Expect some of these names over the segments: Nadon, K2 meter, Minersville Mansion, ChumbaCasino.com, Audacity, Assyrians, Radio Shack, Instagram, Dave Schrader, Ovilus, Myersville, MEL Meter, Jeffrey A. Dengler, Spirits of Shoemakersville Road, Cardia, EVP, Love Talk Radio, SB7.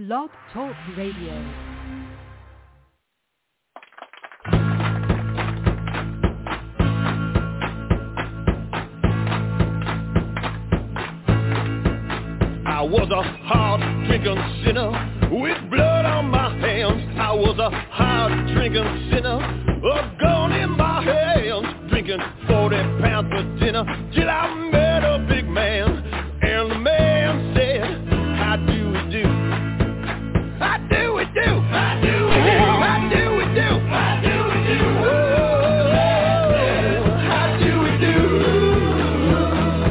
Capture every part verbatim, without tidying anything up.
Love Talk Radio. I was a hard-drinking sinner with blood on my hands. I was a hard-drinking sinner, a gun in my hands, drinking forty pounds for dinner till I met a big man. And the man said, how do we do? How do we do? How do we do? How do we do? How do we do? Oh, how do we do?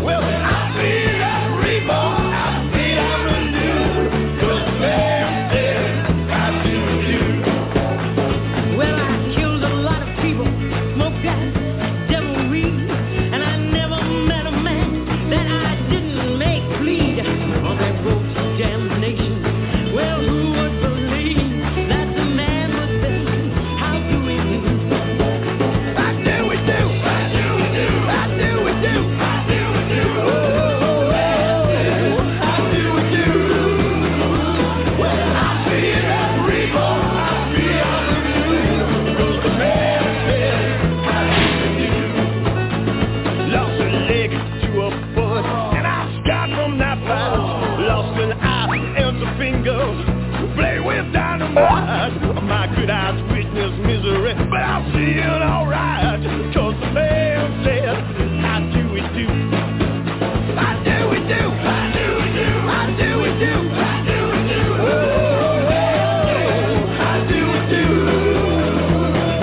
Well, I feel I'm reborn. My good eyes witness misery, but I'm feeling alright, cause the man said, how do we do? How do we do? How do we do? How do we do? How do we do? Oh, how do we do?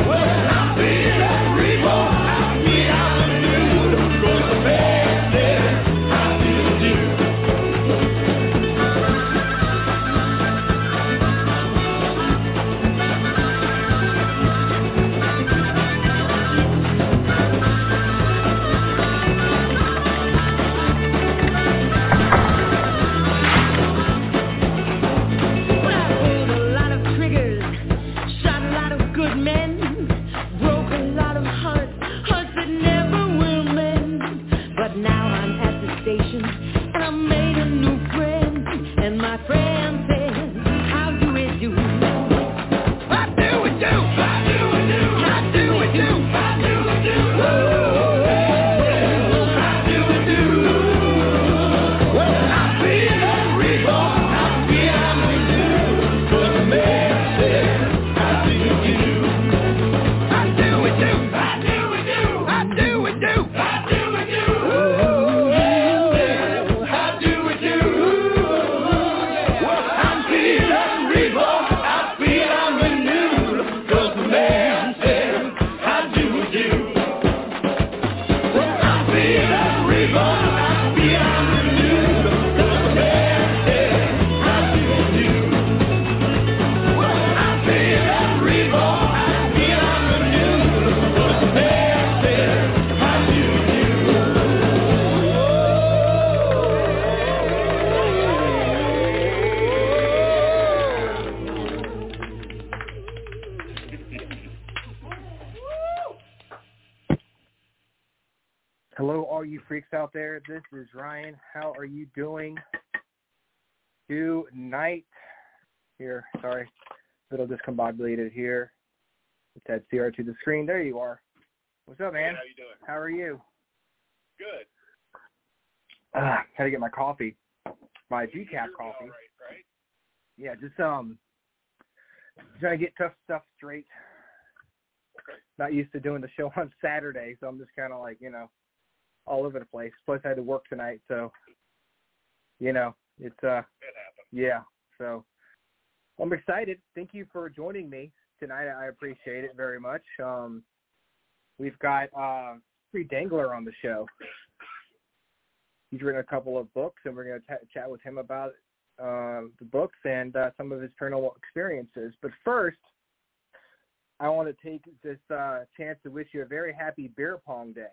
Well, I'm feeling reborn, I'm feeling new, cause the man said, how do we do? Out there, this is Ryan. How are you doing tonight? Here, sorry, a little discombobulated here. Let's add C R to the screen. There you are. What's up, man? Hey, how you doing? How are you? Good. Uh, had to get my coffee, my decaf You're coffee. All right, right? Yeah, just um, trying to get tough stuff straight. Okay. Not used to doing the show on Saturday, so I'm just kind of like, you know, all over the place. Plus, I had to work tonight, so, you know, it's, uh, it yeah, so, I'm excited. Thank you for joining me tonight. I appreciate it very much. Um, we've got uh, Jeffrey Dengler on the show. He's written a couple of books, and we're going to t- chat with him about uh, the books and uh, some of his paranormal experiences. But first, I want to take this uh, chance to wish you a very happy beer pong day.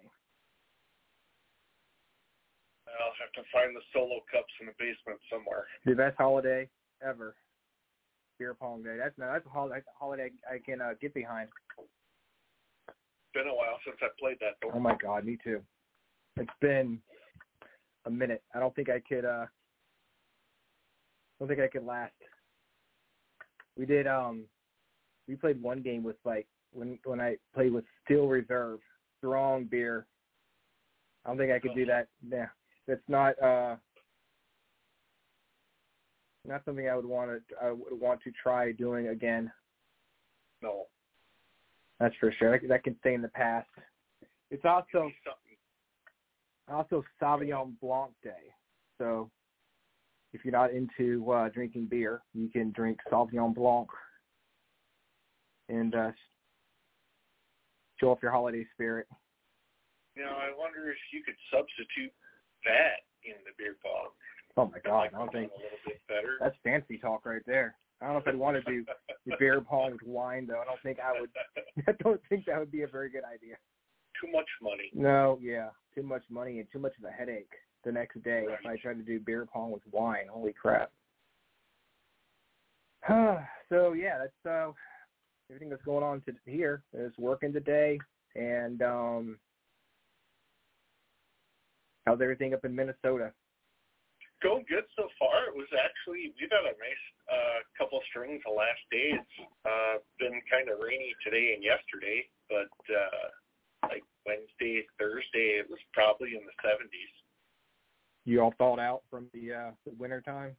I'll have to find the solo cups in the basement somewhere. The best holiday ever, beer pong day. That's no, that's a holiday, that's a holiday I can uh, get behind. Been a while since I played that. Don't oh my God, me too. It's been a minute. I don't think I could. Uh, I don't think I could last we did um we played one game with like when when I played with Steel Reserve, strong beer. I don't think I could do that. Yeah, that's not uh not something I would want to I would want to try doing again. No, that's for sure. That, that can stay in the past. It's also also Sauvignon Blanc Day, so if you're not into uh, drinking beer, you can drink Sauvignon Blanc and uh, show off your holiday spirit. You know, I wonder if you could substitute that in the beer pong. Oh my God, I don't think that's fancy talk right there. I don't know if I'd want to do beer pong with wine though. I don't think I would. I don't think that would be a very good idea. Too much money. No, yeah, too much money and too much of a headache the next day right. If I tried to do beer pong with wine. Holy crap. So yeah, that's uh, everything that's going on to here is working today, and um, how's everything up in Minnesota? Going good so far. It was actually, we've had a nice uh, couple strings the last day. It's uh, been kind of rainy today and yesterday, but uh, like Wednesday, Thursday, it was probably in the seventies. You all thawed out from the, uh, the winter time?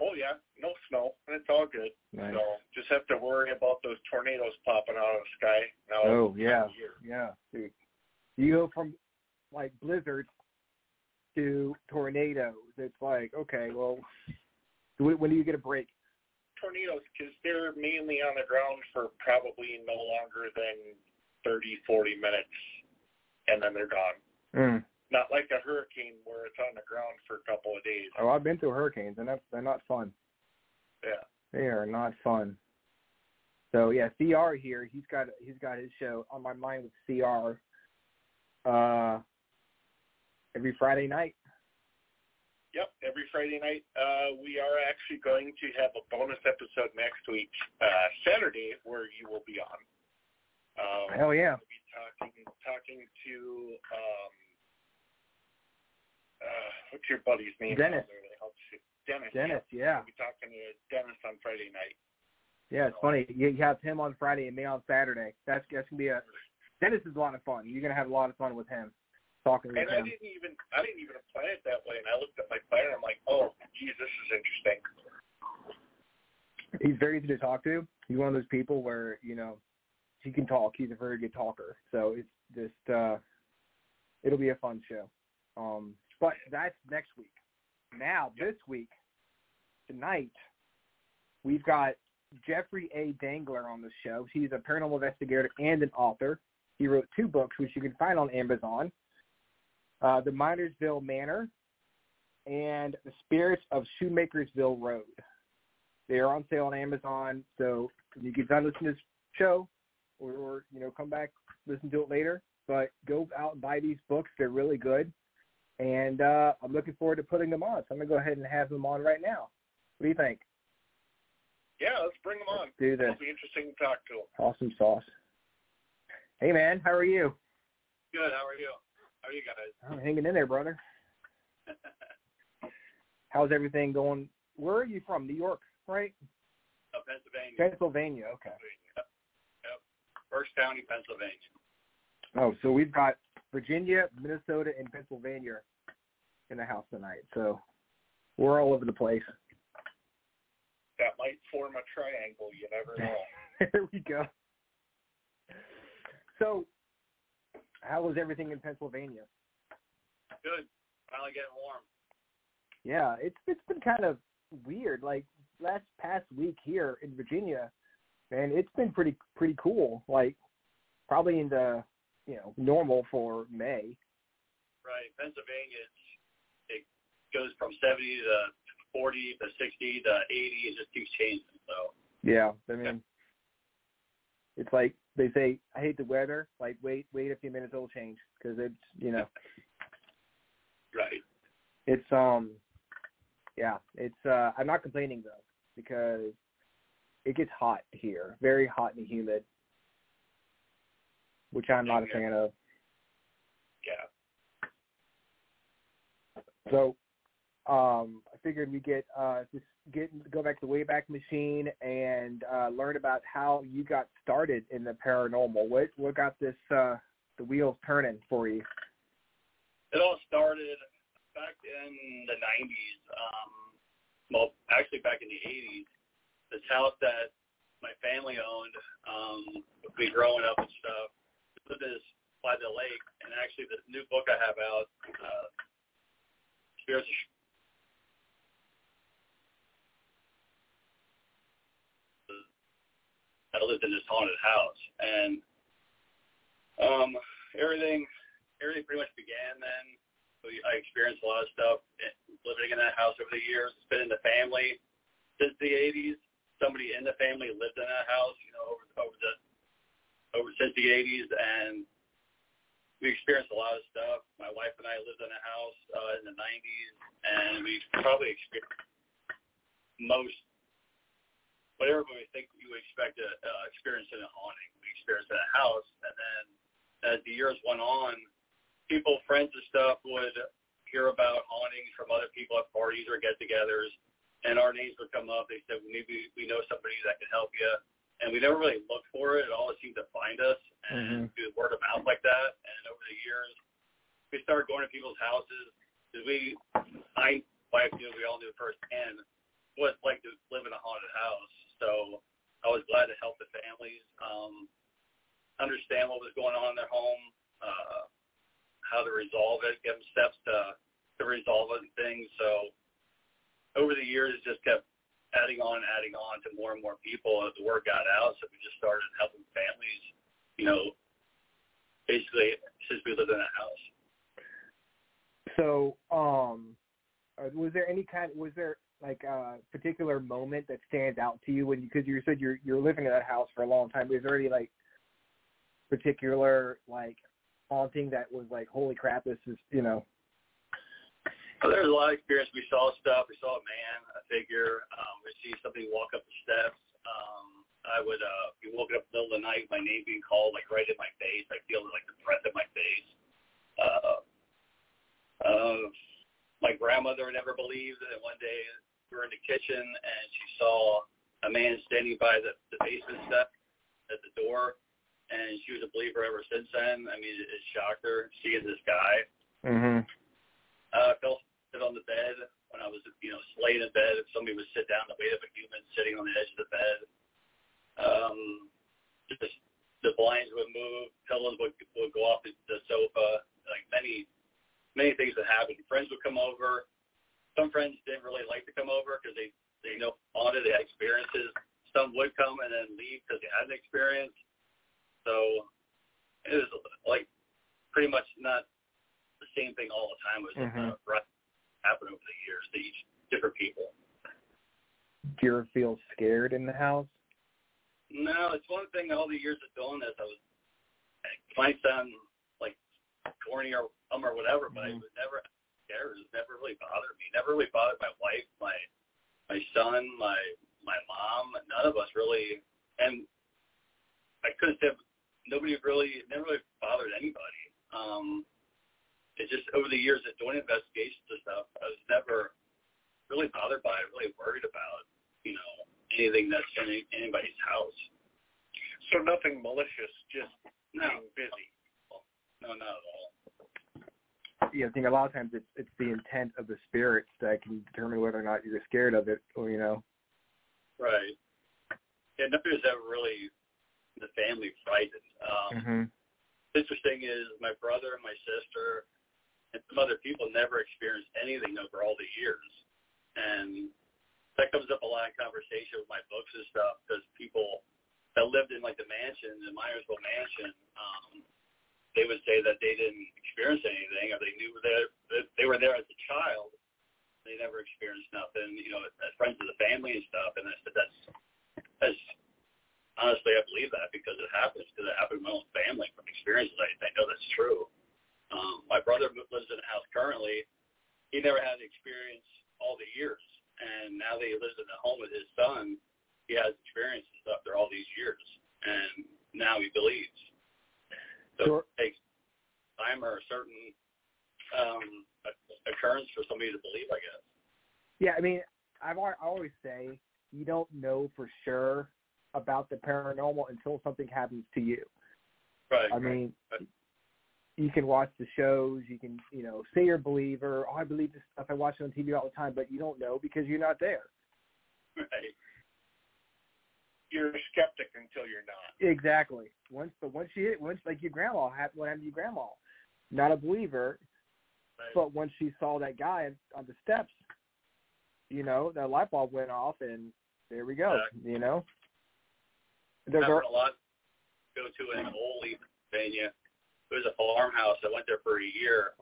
Oh, yeah. No snow. And it's all good. Nice. So just have to worry about those tornadoes popping out of the sky. Now oh, yeah. Yeah. Dude. You go from, like, blizzards to tornadoes. It's like, okay, well, when do you get a break? Tornadoes, because they're mainly on the ground for probably no longer than thirty, forty minutes, and then they're gone. Mm. Not like a hurricane where it's on the ground for a couple of days. Oh, I've been through hurricanes, and that's, they're not fun. Yeah. They are not fun. So, yeah, C R here, he's got he's got his show On My Mind with C R uh, every Friday night. Yep, every Friday night. Uh, we are actually going to have a bonus episode next week, uh, Saturday, where you will be on. Um, Hell, yeah. We'll be talking, talking to... Um, Uh, what's your buddy's name? Dennis. Dennis. Dennis, yeah. We'll be talking to Dennis on Friday night. Yeah, it's so, funny. You have him on Friday and me on Saturday. That's, that's going to be a – Dennis is a lot of fun. You're going to have a lot of fun with him, talking with and him. And I didn't even I didn't even plan it that way, and I looked at my planner, and I'm like, oh, geez, this is interesting. He's very easy to talk to. He's one of those people where, you know, he can talk. He's a very good talker. So it's just uh, – it'll be a fun show. Um But that's next week. Now, this week, tonight, we've got Jeffrey A. Dengler on the show. He's a paranormal investigator and an author. He wrote two books, which you can find on Amazon, uh, The Minersville Manor and The Spirits of Shoemakersville Road. They are on sale on Amazon, so you can either listen to this show or, or, you know, come back, listen to it later. But go out and buy these books. They're really good. And uh, I'm looking forward to putting them on. So I'm going to go ahead and have them on right now. What do you think? Yeah, let's bring them on. Let's do this. It'll be interesting to talk to them. Awesome sauce. Hey, man, how are you? Good, how are you? How are you guys? I'm hanging in there, brother. How's everything going? Where are you from? New York, right? Oh, Pennsylvania. Pennsylvania, okay. Pennsylvania. Yep. Yep. First County, Pennsylvania. Oh, so we've got Virginia, Minnesota, and Pennsylvania in the house tonight. So we're all over the place. That might form a triangle. You never know. There we go. So how was everything in Pennsylvania? Good. Finally getting warm. Yeah, it's it's been kind of weird. Like last past week here in Virginia, and it's been pretty pretty cool. Like probably in the you know, normal for May. Right. Pennsylvania, it's, it goes from seventy to forty to sixty to eighty. It just keeps changing. So. Yeah. I mean, yeah. It's like they say, I hate the weather. Like, wait, wait a few minutes, it'll change because it's, you know. Right. It's, um, yeah, it's, uh, I'm not complaining though because it gets hot here, very hot and humid. Which I'm not a fan of. Yeah. So um, I figured we get uh, just get go back to the Wayback Machine and uh, learn about how you got started in the paranormal. What what got this uh, the wheels turning for you? It all started back in the nineties. Um, well, actually back in the eighties. This house that my family owned, um, we growing up and stuff, lived in this by the lake. And actually, this new book I have out, uh, Spirits of I lived in this haunted house, and um, everything, everything pretty much began then. We, I experienced a lot of stuff living in that house over the years. It's been in the family since the eighties. Somebody in the family lived in that house, you know, over over the over since the eighties, and we experienced a lot of stuff. My wife and I lived in a house uh, in the nineties, and we probably experienced most. Whatever we think you would expect to uh, experience in a haunting, we experienced in a house. And then as the years went on, people, friends and stuff would hear about hauntings from other people at parties or get-togethers, and our names would come up. They said, maybe we know somebody that could help you. And we never really looked for it. It always seemed to find us, and mm-hmm. we would word of mouth like that. And over the years, we started going to people's houses. We, I, wife knew, we all knew firsthand what it's like to live in a haunted house. So I was glad to help the families um, understand what was going on in their home, uh, how to resolve it, give them steps to, to resolve it and things. So over the years, it just kept adding on, adding on to more and more people as the word got out. So we just started helping families, you know, basically since we lived in a house. So um, was there any kind – was there – like a particular moment that stands out to you when you, because you said you're you're living in that house for a long time. Is there any like particular like haunting that was like, holy crap, this is, you know? Well, there's a lot of experience. We saw stuff. We saw a man, a figure. Um, we see somebody walk up the steps. Um, I would uh, be woken up in the middle of the night, my name being called like right in my face. I feel like the breath in my face. Uh, uh, my grandmother never believed that one day. We were in the kitchen, and she saw a man standing by the, the basement step at the door, and she was a believer ever since then. I mean, it, it shocked her, seeing this guy. Mm-hmm. Uh, I felt on the bed when I was, you know, laying in bed. If somebody would sit down, the weight of a human sitting on the edge of the bed. Um, just the blinds would move, pillows would, would go off the, the sofa, like many, many things that happened. Friends would come over. Some friends didn't really like to come over because they, they know haunted, they had experiences. Some would come and then leave because they had an experience. So it was like pretty much not the same thing all the time. It was mm-hmm. uh, right, happened over the years to each different people. Do you ever feel scared in the house? No, it's one thing all the years of doing this. I was, it might sound like corny or um or whatever, mm-hmm. but I was never – It never really bothered me. Never really bothered my wife, my my son, my my mom. None of us really, and I couldn't say nobody really. It never really bothered anybody. Um, it's just over the years of doing investigations and stuff, I was never really bothered by it. Really worried about, you know, anything that's in any, anybody's house. So nothing malicious, just no. Being busy. No, not at all. You know, I think a lot of times it's it's the intent of the spirits that can determine whether or not you're scared of it, or you know. Right. Yeah, nothing was ever really the family frightened. Um, mm-hmm. Interesting is my brother and my sister and some other people never experienced anything over all the years, and that comes up a lot in conversation with my books and stuff because people that lived in like the mansion, the Minersville Mansion. Um, They would say that they didn't experience anything, or they knew they they were there as a child. They never experienced nothing, you know, as friends of the family and stuff. And I said, that's, that's honestly, I believe that because it happens, because it happened in my own family from experiences. I, I know that's true. Um, my brother lives in a house currently. He never had an experience all the years, and now that he lives in a home with his son, he has experiences after all these years, and now he believes. So sure. It takes time or a certain um, occurrence for somebody to believe, I guess. Yeah, I mean, I've I always say you don't know for sure about the paranormal until something happens to you. Right. I mean, right. You can watch the shows. You can, you know, say you're a believer. Oh, I believe this stuff. I watch it on T V all the time, but you don't know because you're not there. Right. You're a skeptic until you're not. Exactly. Once, but once you hit, once like your grandma, what happened to your grandma? Not a believer, right. But once she saw that guy on the steps, you know, that light bulb went off, and there we go. Uh, you know, there's a lot. Go to in Ovilus, Pennsylvania. It was a farmhouse. I went there for a year.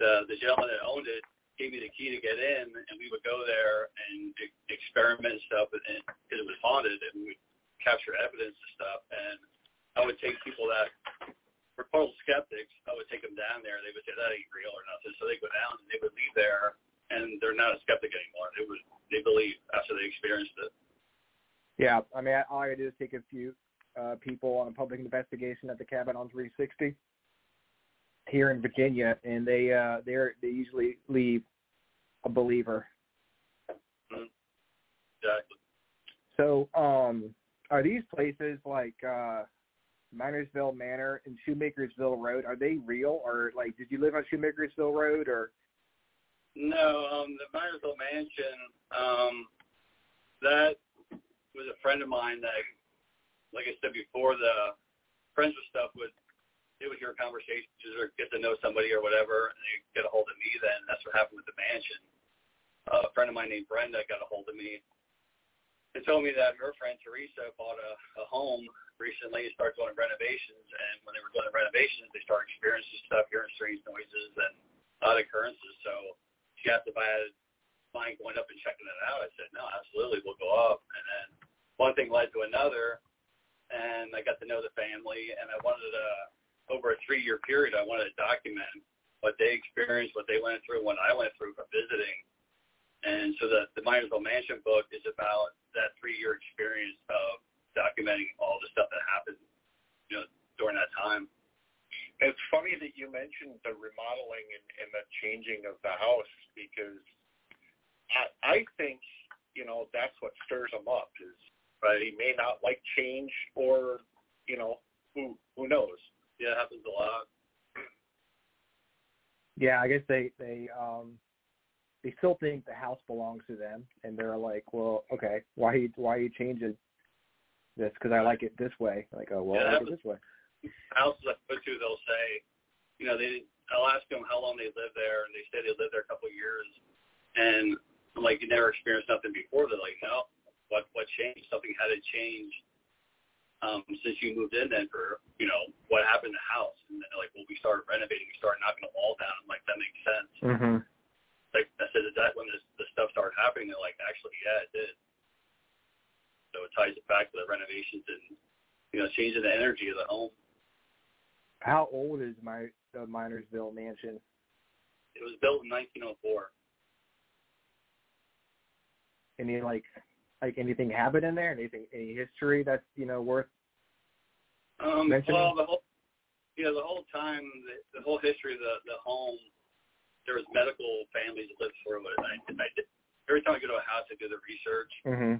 The the gentleman that owned it gave me the key to get in, and we would go there and experiment stuff because it was haunted, and we would capture evidence and stuff. And I would take people that were total skeptics. I would take them down there. They would say, that ain't real or nothing. So they go down, and they would leave there, and they're not a skeptic anymore. They would they believe after they experienced it. Yeah, I mean, all I do is take a few uh, people on a public investigation at the cabin on three sixty. Here in Virginia, and they uh, they they usually leave a believer. Mm-hmm. Exactly. So, um, are these places like uh, Minersville Manor and Shoemakersville Road? Are they real, or like, did you live on Shoemakersville Road, or? No, um, the Minersville Mansion. Um, that was a friend of mine that, like I said before, the friends with stuff would. They would hear conversations or get to know somebody or whatever, and they get a hold of me then. That's what happened with the mansion. Uh, a friend of mine named Brenda got a hold of me and told me that her friend Teresa bought a, a home recently and started doing renovations, and when they were doing the renovations, they started experiencing stuff, hearing strange noises and odd occurrences. So she asked if I had mind going up and checking it out. I said, no, absolutely, we'll go up. And then one thing led to another, and I got to know the family, and I wanted to uh, – over a three-year period, I wanted to document what they experienced, what they went through, what I went through for visiting. And so the, the Minersville Mansion book is about that three-year experience of documenting all the stuff that happened, you know, during that time. It's funny that you mentioned the remodeling and, and the changing of the house, because I, I think, you know, that's what stirs them up is right. They may not like change or, you know, who who knows. Yeah, it happens a lot. Yeah, I guess they they um they still think the house belongs to them, and they're like, well, okay, why you why you changing this? Because I like it this way. Like, oh, well, yeah, I like it this way. Houses I go to, they'll say, you know, they I'll ask them how long they lived there, and they say they lived there a couple of years, and I'm like, you never experienced nothing before. They're like, no, what what changed? Something had to change. Um, since you moved in then for, you know, what happened to the house? And then they're like, well, we started renovating. We started knocking the wall down. I'm like, that makes sense. Mm-hmm. Like I said, is that when this, this stuff started happening? They're like, actually, yeah, it did. So it ties it back to the renovations and, you know, changing the energy of the home. How old is my uh, Minersville Mansion? It was built in nineteen oh four. Any, like... Like anything happened in there? Anything, any history that's, you know, worth um, mentioning? Well, the whole, you know, the whole time, the, the whole history of the, the home, there was medical families that lived through it. And I, and I did, every time I go to a house, I do the research. Mm-hmm.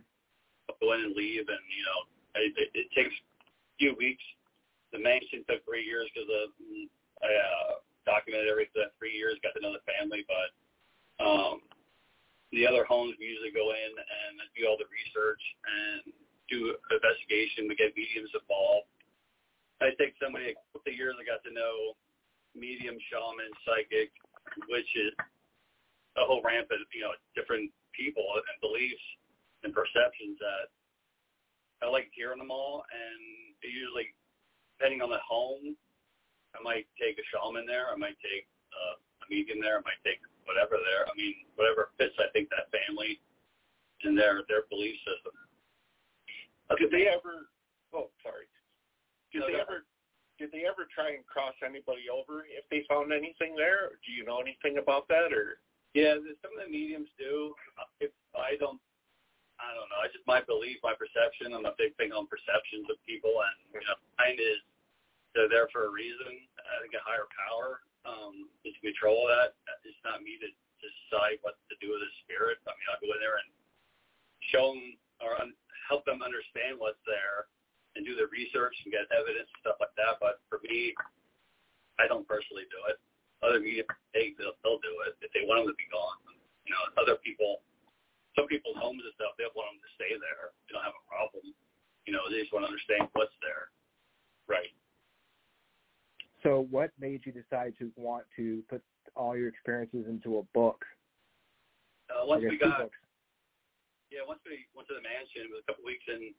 I'll go in and leave, and, you know, I, it, it takes a few weeks. The mansion took three years because I uh, documented everything for three years, got to know the family, but um the other homes, we usually go in and do all the research and do investigation. We get mediums involved. I think somebody a couple of years I got to know medium, shaman, psychic, witches, a whole ramp of, you know, different people and beliefs and perceptions that I like hearing them all. And usually, depending on the home, I might take a shaman there. I might take uh, a medium there. I might take whatever there, I mean, whatever fits, I think, that family and their their belief system. Did they ever, oh, sorry. Did they ever, did they ever try and cross anybody over if they found anything there? Do you know anything about that? Or yeah, some of the mediums do. If I don't, I don't know. It's just my belief, my perception. I'm a big thing on perceptions of people, and, you know, mine is they're there for a reason. I think a higher power. Um, it's control of that. It's not me to decide what to do with the spirit. I mean, I'll go in there and show them or un- help them understand what's there and do the research and get evidence and stuff like that. But for me, I don't personally do it. Other media, they, they'll, they'll do it if they want them to be gone. You know, other people, some people's homes and stuff, they'll want them to stay there. They don't have a problem. You know, they just want to understand what's there. Right. So what made you decide to want to put all your experiences into a book? Uh, once we got, yeah, once we went to the mansion, it was a couple weeks in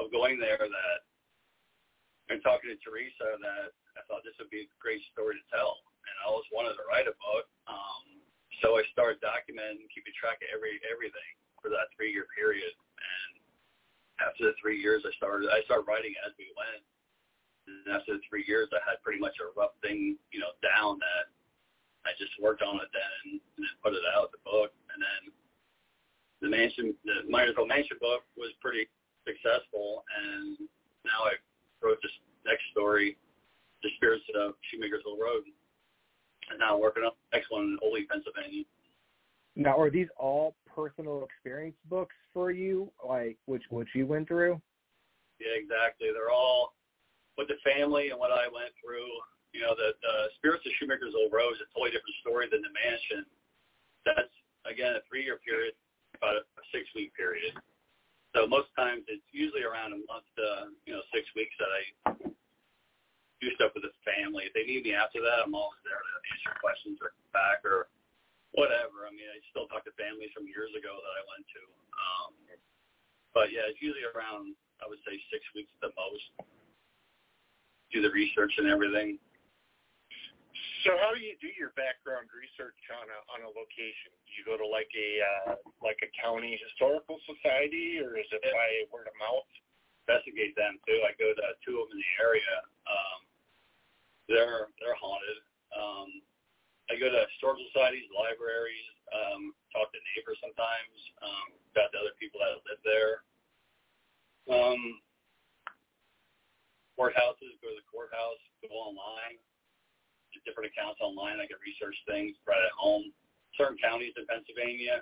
of going there that, and talking to Teresa, that I thought this would be a great story to tell. And I always wanted to write a book. Um, so I started documenting, keeping track of every everything for that three-year period. And after the three years, I started I started writing as we went. And after the three years, I had pretty much a rough thing, you know, down that I just worked on it then and then put it out, the book. And then the mansion, the Myersville Mansion book was pretty successful. And now I wrote this next story, The Spirits of Shoemakersville Road. And now I'm working on the next one in Ovilus, Pennsylvania. Now, are these all personal experience books for you, like which, which you went through? Yeah, exactly. They're all with the family and what I went through. You know, the, the Spirits of Shoemakersville Road is a totally different story than The Mansion. That's, again, a three-year period, about a, a six-week period. So most times it's usually around a month to, you know, six weeks that I do stuff with the family. If they need me after that, I'm always there to answer questions or come back or whatever. I mean, I still talk to families from years ago that I went to. Um, but, yeah, it's usually around, I would say, six weeks at the most. Do the research and everything. So how do you do your background research on a on a location? Do you go to like a uh, like a county historical society, or is it yeah. by word of mouth? Investigate them too. I go to two of them in the area. Um, they're they're haunted. Um, I go to historical societies, libraries. Um, talk to neighbors sometimes. Um, talk to other people that live there. Um, courthouses. Go to the courthouse. Go online. Different accounts online. I can research things right at home. Certain counties in Pennsylvania,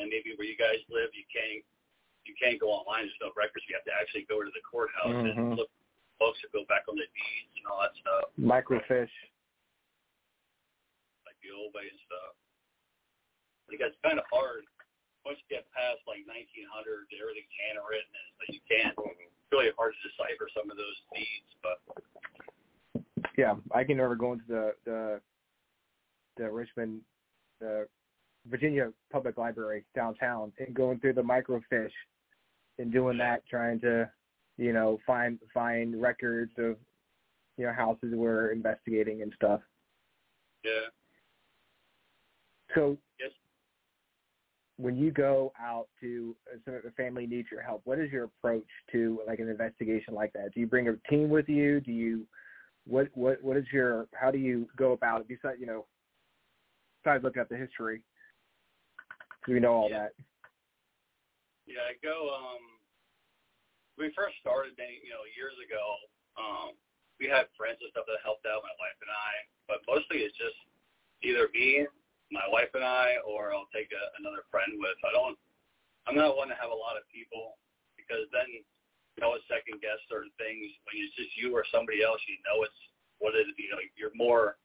and maybe where you guys live, you can't you can't go online. There's no records. You have to actually go to the courthouse mm-hmm. and look folks to go back on the deeds and all that stuff. Microfiche, like the old way and stuff. Because it's kind of hard once you get past like nineteen hundred. Everything's handwritten, and like you can't. It's really hard to decipher some of those deeds, but. Yeah, I can never go into the the, the Richmond, the Virginia Public Library downtown and going through the microfiche and doing that, trying to, you know, find find records of, you know, houses we're investigating and stuff. Yeah. So yes. When you go out to, so the family needs your help, what is your approach to like an investigation like that? Do you bring a team with you? Do you What what what is your how do you go about it besides you know besides looking up the history? Do we know all yeah. that? Yeah, I go. Um, we first started, you know, years ago. Um, we had friends and stuff that helped out, my wife and I. But mostly it's just either me, my wife and I, or I'll take a, another friend with. I don't. I'm not one to have a lot of people because then. You know, second guess certain things when it's just you or somebody else. You know, it's what is you know. You're more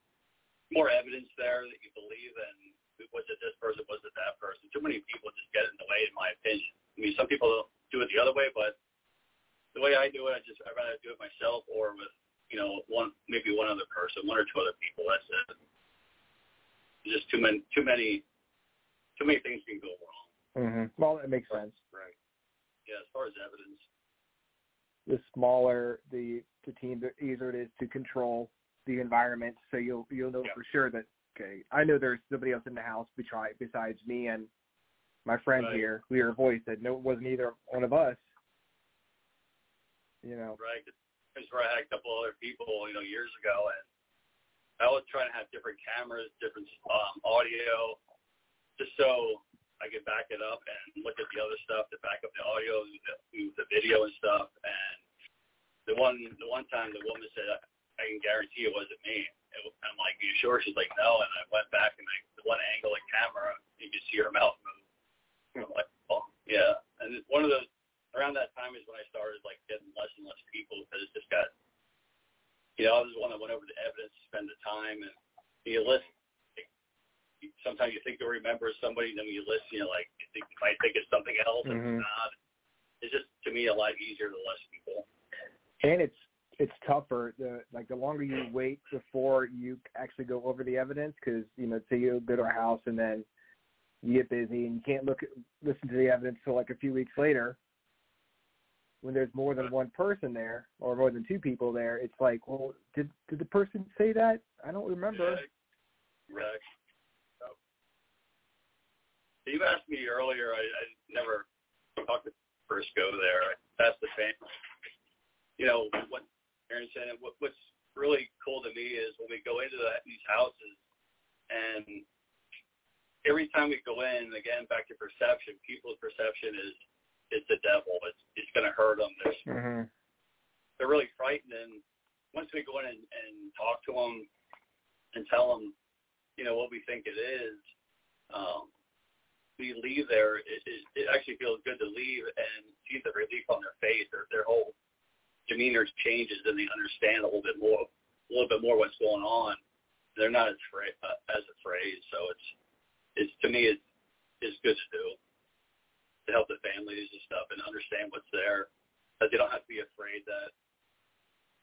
more evidence there that you believe in. Was it this person? Was it that person? Too many people just get in the way, in my opinion. I mean, some people do it the other way, but the way I do it, I just I'd rather do it myself or with you know one maybe one other person, one or two other people. That's it. Just too many, too many, too many things can go wrong. Mm-hmm. Well, it makes sense, right? Yeah, as far as evidence. The smaller the, the team, the easier it is to control the environment. So you'll you'll know yeah. for sure that okay, I know there's nobody else in the house besides me and my friend right. here. We heard a voice that no, it wasn't either one of us. You know, right? Because I had a couple other people, you know, years ago, and I was trying to have different cameras, different um, audio, just so I could back it up and look at the other stuff to back up the audio, the, the video and stuff. And the one, the one time the woman said, I can guarantee it wasn't me. It was, I'm like, are you sure? She's like, no. And I went back and I, the one angle of camera, you could see her mouth move. I'm like, well, Yeah, and one of those around that time is when I started like getting less and less people because it just got, you know, I was the one that went over the evidence, spend the time, and you listen. Sometimes you think you'll remember somebody, and then when you listen, you know, like you think you might think it's something else, and mm-hmm. it's not. It's just to me a lot easier to less people. And it's. It's tougher. The, like the longer you wait before you actually go over the evidence, because you know, say you go to a house and then you get busy and you can't look at, listen to the evidence till like a few weeks later. When there's more than one person there or more than two people there, it's like, well, did did the person say that? I don't remember. Yeah. Right. Oh. You asked me earlier. I, I never talked to first go there. That's the thing. You know what. And what, what's really cool to me is when we go into the, these houses, and every time we go in, again, back to perception, people's perception is it's the devil. It's it's going to hurt them. Mm-hmm. They're really frightened. And once we go in and, and talk to them and tell them, you know, what we think it is, um, we leave there. It, it, it actually feels good to leave and see the relief on their face or their whole demeanor changes, and they understand a little bit more, a little bit more what's going on. They're not as afraid. Uh, as afraid. So it's, it's to me, it's, it's good to do to help the families and stuff and understand what's there, that they don't have to be afraid. That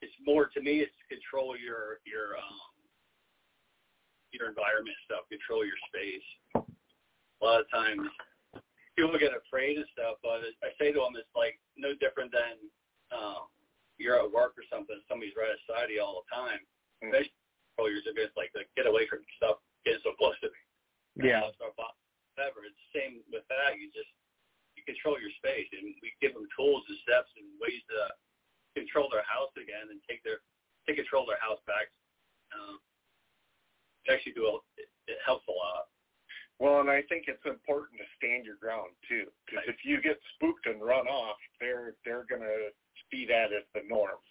it's more to me, it's control your your um, your environment and stuff, control your space. A lot of times people get afraid and stuff, but I say to them, it's like no different than. Um, you're at work or something, somebody's right beside you all the time. Mm-hmm. Especially you're just like, like, get away from stuff, getting so close to me. Yeah. Uh, so, whatever. It's the same with that. You just you control your space, and we give them tools and steps and ways to control their house again and take their take control of their house back. Um, it actually do a, it, it helps a lot. Well, and I think it's important to stand your ground too, because right. if you get spooked and run off, they're they're gonna. See that as the norm.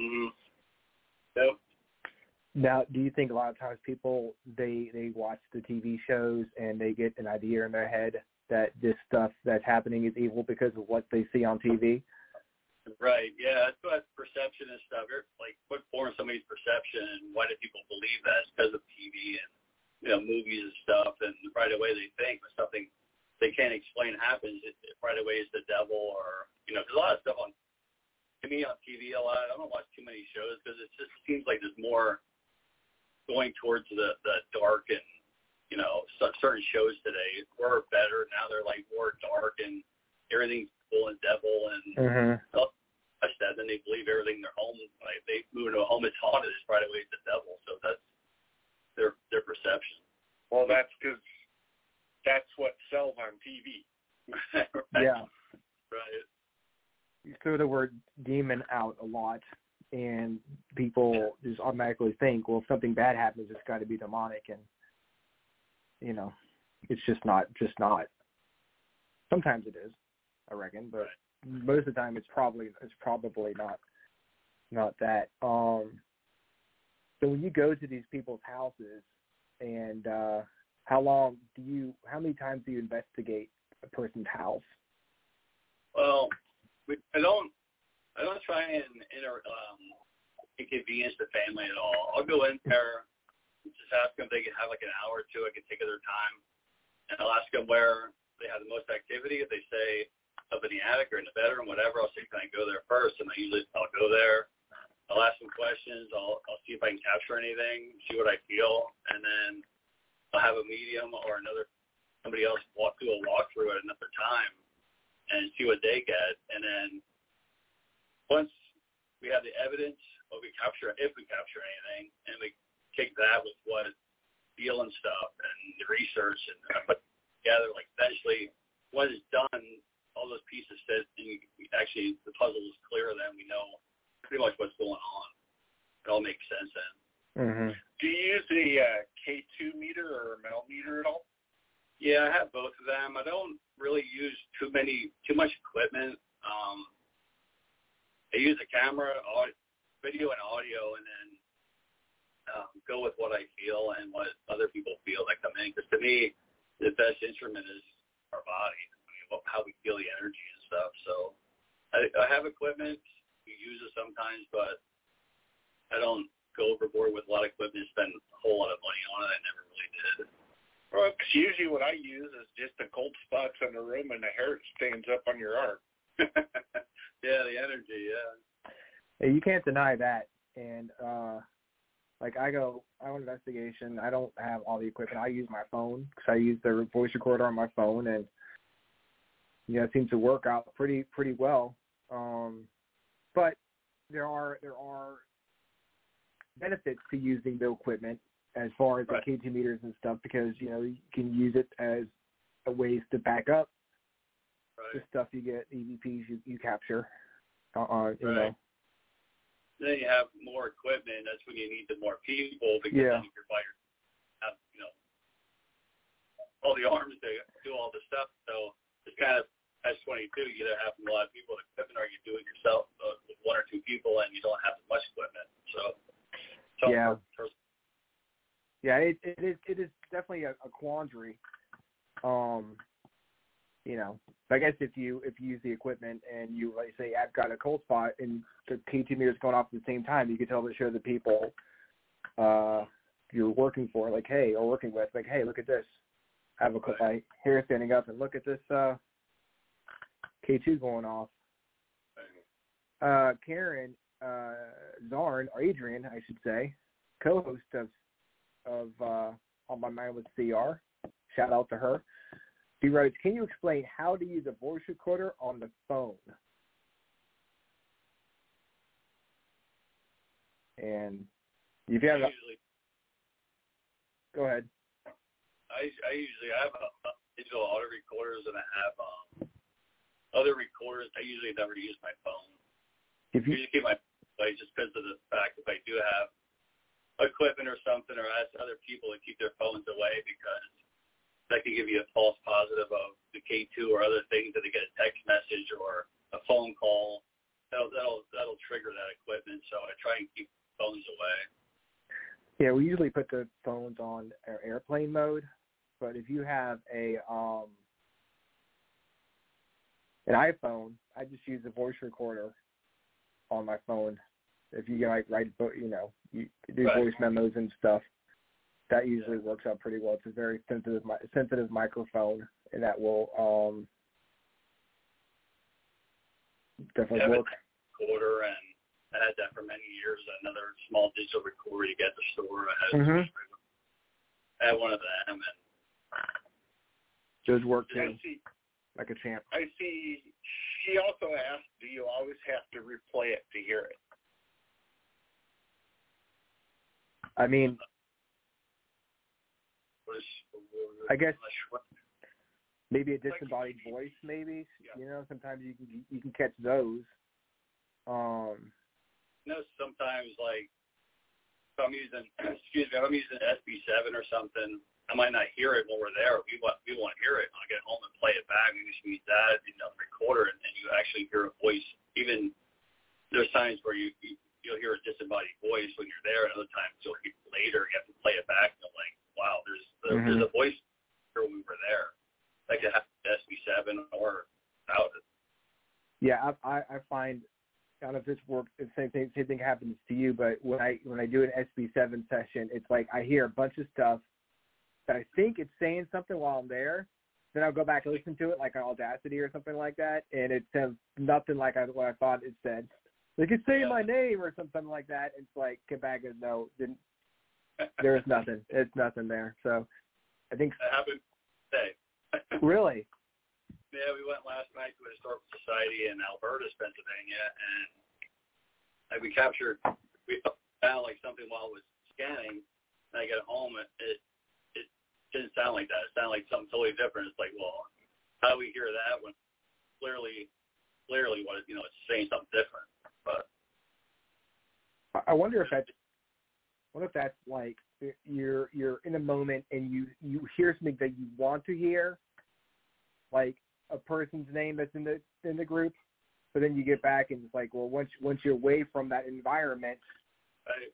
Mm-hmm. Nope. Now, do you think a lot of times people, they, they watch the T V shows and they get an idea in their head that this stuff that's happening is evil because of what they see on T V? Right, yeah. That's what perception and stuff. Like, what forms somebody's perception and why do people believe that? It's because of T V and, you know, movies and stuff. And right away they think when something they can't explain happens, it, right away it's the devil or, you know, because a lot of stuff on to me on T V a lot. I don't watch too many shows because it just seems like there's more going towards the, the dark and, you know, certain shows today were better. Now they're like more dark and everything's evil and devil and mm-hmm. I said, then they believe everything in their home. Like they move into a home that's haunted, it's right away the devil. So that's their their perception. Well, that's because that's what sells on T V. Right? Yeah. Right. You throw the word demon out a lot, and people just automatically think, well, if something bad happens, it's got to be demonic, and, you know, it's just not, just not. Sometimes it is, I reckon, but most of the time it's probably, it's probably not, not that. Um, so when you go to these people's houses, and uh, how long do you, how many times do you investigate a person's house? Well... I don't. I don't try and inter, um, inconvenience the family at all. I'll go in there, and just ask them if they can have like an hour or two. I can take of their time, and I'll ask them where they have the most activity. If they say up in the attic or in the bedroom, whatever, I'll say, can I go there first? And I usually I'll go there. I'll ask them questions. I'll I'll see if I can capture anything, see what I feel, and then I'll have a medium or another somebody else walk through a walkthrough at another time. And see what they get, and then once we have the evidence, what we capture, if we capture anything, and we take that with what feel and stuff and the research and put together, like eventually what is done, all those pieces fit, and you, actually the puzzle is clearer. Then we know pretty much what's going on. It all makes sense then. Mm-hmm. Do you use the uh, K two meter or mel meter at all? Yeah, I have both of them. I don't really use too many, too much equipment. Um, I use a camera, audio, video, and audio, and then um, go with what I feel and what other people feel that come in. Because to me, the best instrument is our body. I mean, what, how we feel the energy and stuff. So I, I have equipment. We use it sometimes, but I don't go overboard with a lot of equipment and spend a whole lot of money on it. I never really did. Well, cause usually what I use is just the cold spots in the room and the hair stands up on your arm. Yeah, the energy, yeah. Hey, you can't deny that. And, uh, like, I go, I do an investigation. I don't have all the equipment. I use my phone because I use the voice recorder on my phone, and, you know, it seems to work out pretty pretty well. Um, but there are there are benefits to using the equipment as far as right. the K two meters and stuff, because, you know, you can use it as a ways to back up right. the stuff you get, E V Ps you, you capture. Uh, you right. know. Then you have more equipment. That's when you need the more people, because yeah. then you're by your, you know, all the arms to do all the stuff. So it's kind of catch twenty-two. You either have a lot of people with equipment, or you do it yourself uh, with one or two people, and you don't have much equipment. So, so yeah, yeah, it, it is it is definitely a, a quandary. Um, you know, I guess if you if you use the equipment and you, like, say, I've got a cold spot and the K two meter's going off at the same time, you can tell the show the people uh, you're working for, like, hey, or working with, like, hey, look at this. I have a cold spot here standing up, and look at this uh, K two going off. Uh, Karen, uh, Zarn, or Adrian, I should say, co-host of, of uh, On My Mind with C R. Shout out to her. She writes, can you explain how to use a voice recorder on the phone? And if you have I a... usually, go ahead. I, I usually I have a, a digital auto recorders, and I have um, other recorders. I usually never use my phone. If you I just keep my I just because of the fact if I do have equipment or something, or ask other people to keep their phones away, because that can give you a false positive of the K two or other things, that they get a text message or a phone call. That'll that'll, that'll trigger that equipment. So I try and keep phones away. Yeah, we usually put the phones on airplane mode, but if you have a um, an iPhone, I just use a voice recorder on my phone. If you can, like, write, you know, you do right. voice memos and stuff. That usually works out pretty well. It's a very sensitive sensitive microphone, and that will um, definitely work. Recorder, and I had that for many years. Another small digital recorder you get at the store. I had, mm-hmm. I had one of them, and those work too, see, like a champ. I see. She also asked, "Do you always have to replay it to hear it?" I mean. I guess maybe a disembodied voice, maybe. Yeah. You know, sometimes you can you can catch those. Um, you know, sometimes, like, if I'm using, excuse me, if I'm using S B seven or something, I might not hear it when we're there. We want we want to hear it. I'll get home and play it back. Maybe just use that, you know, recorder, and then you actually hear a voice. Even there's times where you, you you'll hear a disembodied voice when you're there, and other times you'll hear it later. You have to play it back, and you're like, wow, there's there, mm-hmm. there's a voice when we were there. Like it happened to S B seven or out. Yeah, I I find, I don't know if this works. The same thing same thing happens to you, but when I when I do an S B seven session, it's like I hear a bunch of stuff that I think it's saying something while I'm there. Then I'll go back and listen to it, like on Audacity or something like that, and it says nothing like I, what I thought it said. Like it's saying yeah. my name or something like that. It's like get back and no, didn't. There is nothing. It's nothing there. So, I think that happened today. Really? Yeah, we went last night to a historical society in Alberta, Pennsylvania, and like, we captured we found like something while it was scanning. And I got home, and it it didn't sound like that. It sounded like something totally different. It's like, well, how do we hear that when clearly, clearly, what you know, it's saying something different. But I wonder if that. What if that's like you're you're in a moment and you, you hear something that you want to hear, like a person's name that's in the in the group, but then you get back and it's like, well, once once you're away from that environment, right.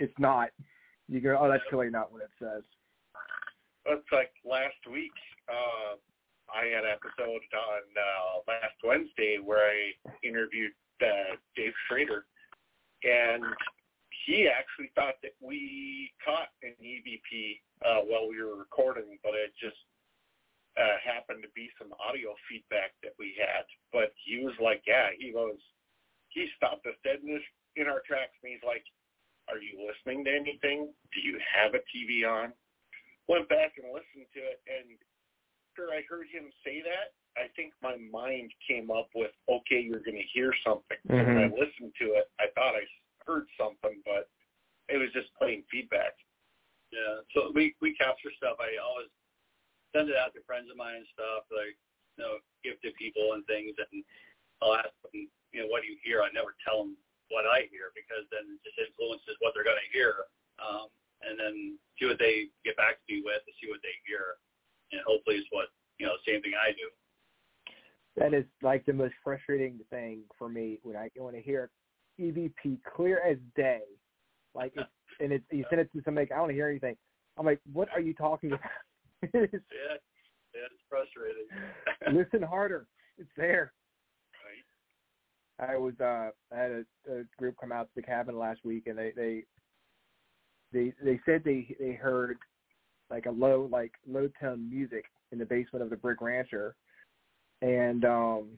it's not. You go, oh, that's yeah. clearly not what it says. That's like last week. Uh, I had an episode on uh, last Wednesday where I interviewed uh, Dave Schrader, and he actually thought that we caught an E V P uh, while we were recording, but it just uh, happened to be some audio feedback that we had. But he was like, yeah, he goes, he stopped us dead in, his, in our tracks, and he's like, are you listening to anything? Do you have a T V on? Went back and listened to it, and after I heard him say that, I think my mind came up with, okay, you're going to hear something. Mm-hmm. And I listened to it. I thought I heard something, but it was just plain feedback. Yeah, so we, we capture stuff. I always send it out to friends of mine and stuff, like, you know, give to people and things, and I'll ask them, you know, what do you hear? I never tell them what I hear, because then it just influences what they're going to hear, um, and then see what they get back to me with and see what they hear. And hopefully it's what, you know, same thing I do. That is like the most frustrating thing for me when I want to hear E V P clear as day. Like, it's, and it's, you send it to somebody, I don't want to hear anything. I'm like, what are you talking about? yeah, yeah, it's frustrating. Listen harder. It's there. Right. I was, uh, I had a, a group come out to the cabin last week, and they, they, they, they said they, they heard like a low, like low tone music in the basement of the Brick Rancher. And, um,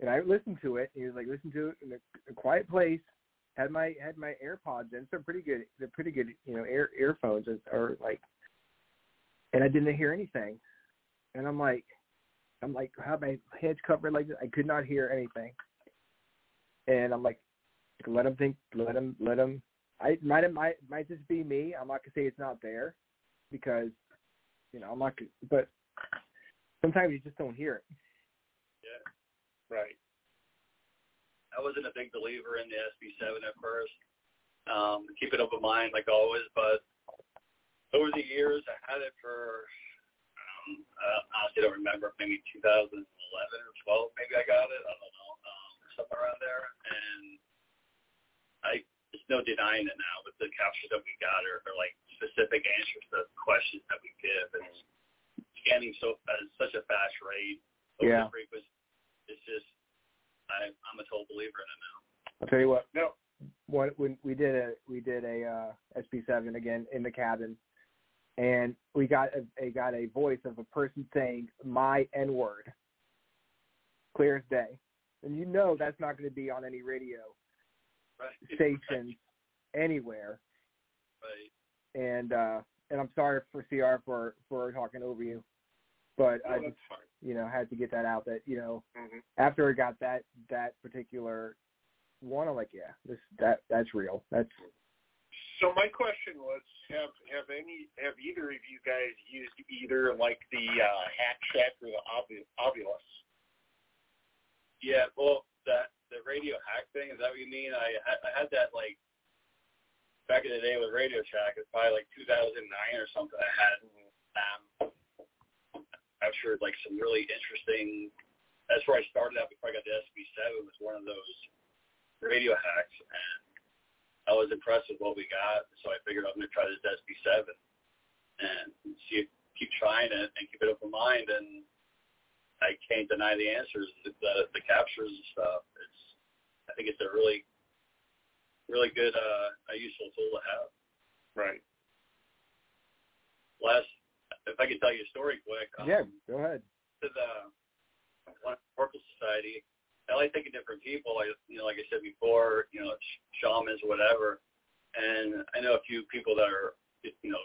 and I listened to it. And he was like, listen to it in a, a quiet place. Had my, had my AirPods in. So pretty good. They're pretty good, you know, air earphones or like, and I didn't hear anything. And I'm like, I'm like, I had my head's covered like this. I could not hear anything. And I'm like, let him think, let him, let him, I might, it might, might just be me. I'm not going to say it's not there, because, you know, I'm not, but sometimes you just don't hear it. Yeah, right. I wasn't a big believer in the S B seven at first. Um, keep an open mind, like always, but over the years, I had it for, um, uh, honestly, I don't remember, maybe two thousand eleven or twelve, maybe I got it, I don't know, um, somewhere around there, and I, there's no denying it now, but the captures that we got are, are like specific answers to the questions that we give, and scanning so at such a fast rate, yeah. Frequency, it's just I, I'm a total believer in it now. I'll tell you what. No, what when we did a we did a uh, S P seven again in the cabin, and we got a, a got a voice of a person saying my N word, clear as day, and you know that's not going to be on any radio. Right. Stations anywhere, right? And uh, and I'm sorry for C R for, for talking over you, but no, I just you know had to get that out that you know mm-hmm. after I got that that particular one, I'm like yeah this that that's real that's. So my question was have have any have either of you guys used either like the uh, Hack Shack or the Ovilus? Yeah, well that. The radio hack thing, is that what you mean? I, I had that, like, back in the day with Radio Shack. It's probably, like, two thousand nine or something. I had um, captured, like, some really interesting – that's where I started out before I got to S B seven was one of those radio hacks, and I was impressed with what we got, so I figured I'm going to try this S B seven and see if, keep trying it and keep it open mind, and – I can't deny the answers, the, the captures and stuff. It's, I think it's a really, really good, uh, a useful tool to have. Right. Last, if I could tell you a story quick. Um, yeah, go ahead. To the Oracle Society, I like taking different people. Like, you know, like I said before, you know, shamans, whatever. And I know a few people that are, you know,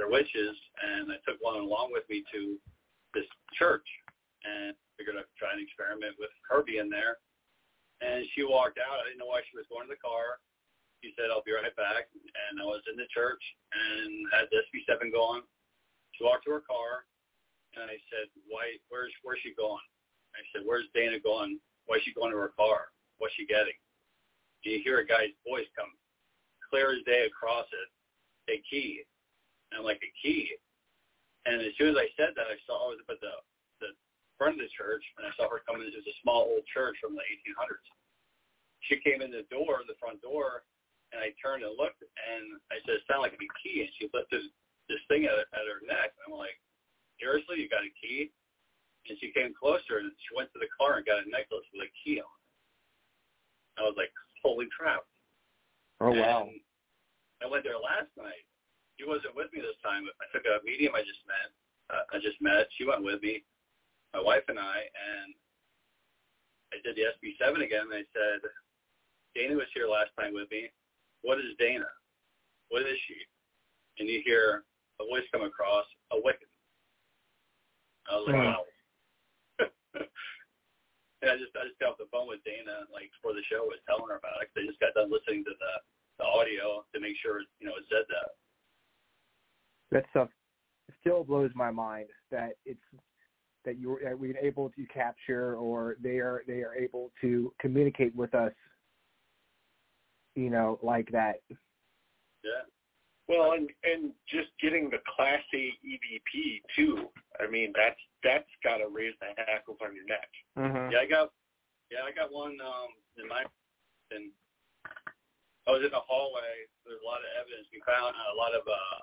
they're witches, and I took one along with me to this church. And figured I'd try and experiment with Kirby in there. And she walked out. I didn't know why she was going to the car. She said, I'll be right back. And I was in the church and had the S B seven going. She walked to her car, and I said, why, where's, where's she going? I said, where's Dana going? Why is she going to her car? What's she getting? And you hear a guy's voice come clear as day across it, a key. And I'm like, a key? And as soon as I said that, I saw I was up at the, the front of the church, and I saw her coming into a small old church from the eighteen hundreds. She came in the door, the front door, and I turned and looked, and I said, it sounded like a key, and she lifted this thing at, at her neck. And I'm like, seriously, you got a key? And she came closer, and she went to the car and got a necklace with a key on it. I was like, holy crap. Oh, wow. And I went there last night. She wasn't with me this time. I took a medium I just met. Uh, I just met. She went with me, my wife and I, and I did the S B seven again, and I said, Dana was here last time with me. What is Dana? What is she? And you hear a voice come across, a Wiccan. I was like, wow. wow. And I just I just got off the phone with Dana, like, before the show, was telling her about it, because I just got done listening to the, the audio to make sure, you know, it said that. That stuff still blows my mind that it's that you that we're able to capture, or they are they are able to communicate with us, you know, like that. Yeah. Well, and and just getting the Class A E V P too. I mean, that's that's got to raise the hackles on your neck. Mm-hmm. Yeah, I got, yeah, I got one um, in my, and I was in the hallway. There's a lot of evidence we found. A lot of uh,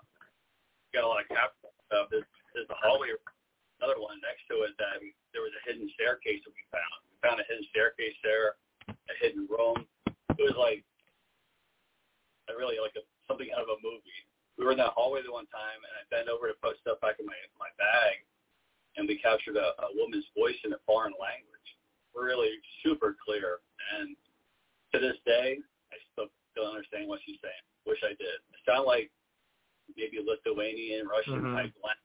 got a lot of cap stuff. There's, there's the hallway. Another one next to it that we, there was a hidden staircase that we found. We found a hidden staircase there, a hidden room. It was like, I really like a. something out of a movie. We were in that hallway the one time, and I bent over to put stuff back in my my bag, and we captured a, a woman's voice in a foreign language, really super clear. And to this day, I still don't understand what she's saying. Wish I did. It sounded like maybe Lithuanian, Russian type mm-hmm. language.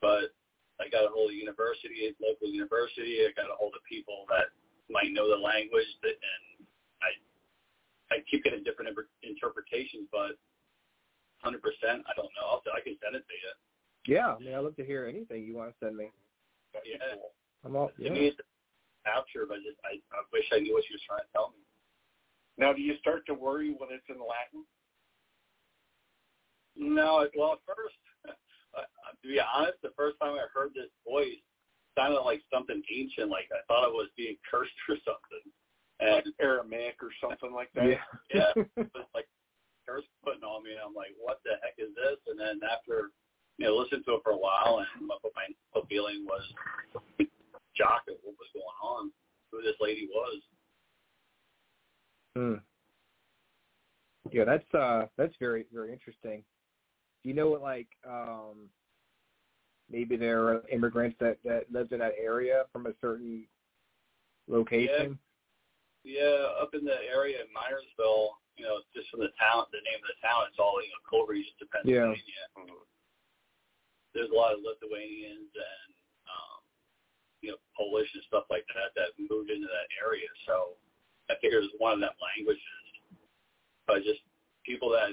But I got a hold of university, local university. I got a hold of people that might know the language, that, and I. I keep getting different interpretations, but one hundred percent, I don't know. I'll, I can send it to you. Yeah, I mean, I'd love to hear anything you want to send me. Yeah. I'm all, yeah. To me, it's capture, but I, just, I, I wish I knew what she was trying to tell me. Now, do you start to worry when it's in Latin? No. Well, first, to be honest, the first time I heard this voice, it sounded like something ancient, like I thought it was being cursed or something. Like Aramaic or something like that. Yeah, yeah. It was like curse putting on me, and I'm like, "What the heck is this?" And then after, you know, listening to it for a while, and what my feeling was, shock at what was going on, who this lady was. Hmm. Yeah, that's uh, that's very very interesting. Do you know what, like, um, maybe there are immigrants that that lived in that area from a certain location? Yeah. Yeah, up in the area in Myersville, you know, just from the town, the name of the town, it's all, you know, coal regions to Pennsylvania. Yeah. Mm-hmm. There's a lot of Lithuanians and, um, you know, Polish and stuff like that that moved into that area. So I figure it's one of them languages. But just people that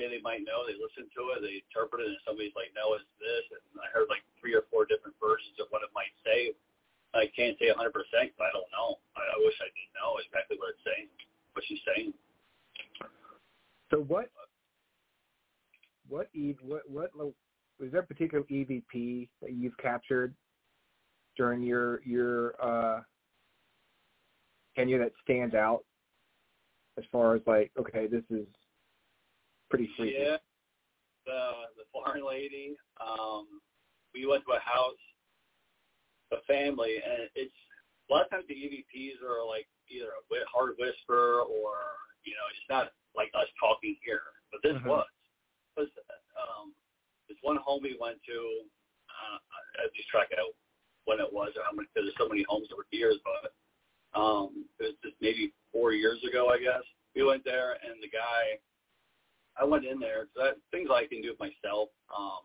say they might know, they listen to it, they interpret it, and somebody's like, no, it's this. And I heard like three or four different versions of what it might say. I can't say one hundred percent because I don't know. I, I wish I did know exactly what it's saying, what she's saying. So what, what, what, what, was there a particular E V P that you've captured during your your uh, tenure that stands out as far as like, okay, this is pretty freaky? Yeah, the, the foreign lady. Um, we went to a house. A family, and it's a lot of times the E V Ps are like either a hard whisper, or, you know, it's not like us talking here. But this mm-hmm. was was um, this one home we went to. Uh, I just track out when it was, or how many, because there's so many homes over the years. But um, it was just maybe four years ago, I guess. We went there, and the guy, I went in there because things I can do myself, um,